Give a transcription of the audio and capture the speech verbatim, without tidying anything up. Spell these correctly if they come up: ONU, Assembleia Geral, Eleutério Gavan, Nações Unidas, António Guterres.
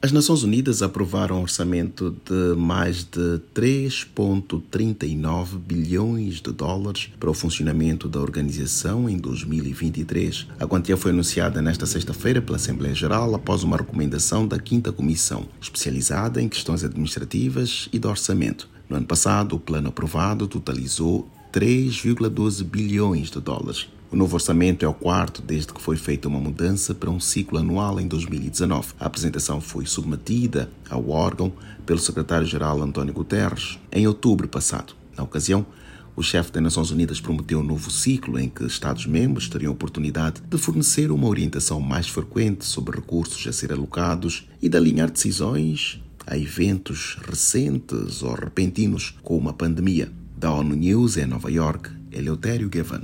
As Nações Unidas aprovaram um orçamento de mais de três vírgula trinta e nove bilhões de dólares para o funcionamento da organização em dois mil e vinte e três. A quantia foi anunciada nesta sexta-feira pela Assembleia Geral após uma recomendação da quinta Comissão, especializada em questões administrativas e de orçamento. No ano passado, o plano aprovado totalizou três vírgula doze bilhões de dólares. O novo orçamento é o quarto desde que foi feita uma mudança para um ciclo anual em dois mil e dezanove. A apresentação foi submetida ao órgão pelo secretário-geral António Guterres em outubro passado. Na ocasião, o chefe das Nações Unidas prometeu um novo ciclo em que Estados-membros teriam a oportunidade de fornecer uma orientação mais frequente sobre recursos a ser alocados e de alinhar decisões a eventos recentes ou repentinos, como a pandemia. Da ONU News em Nova York, Eleutério Gavan.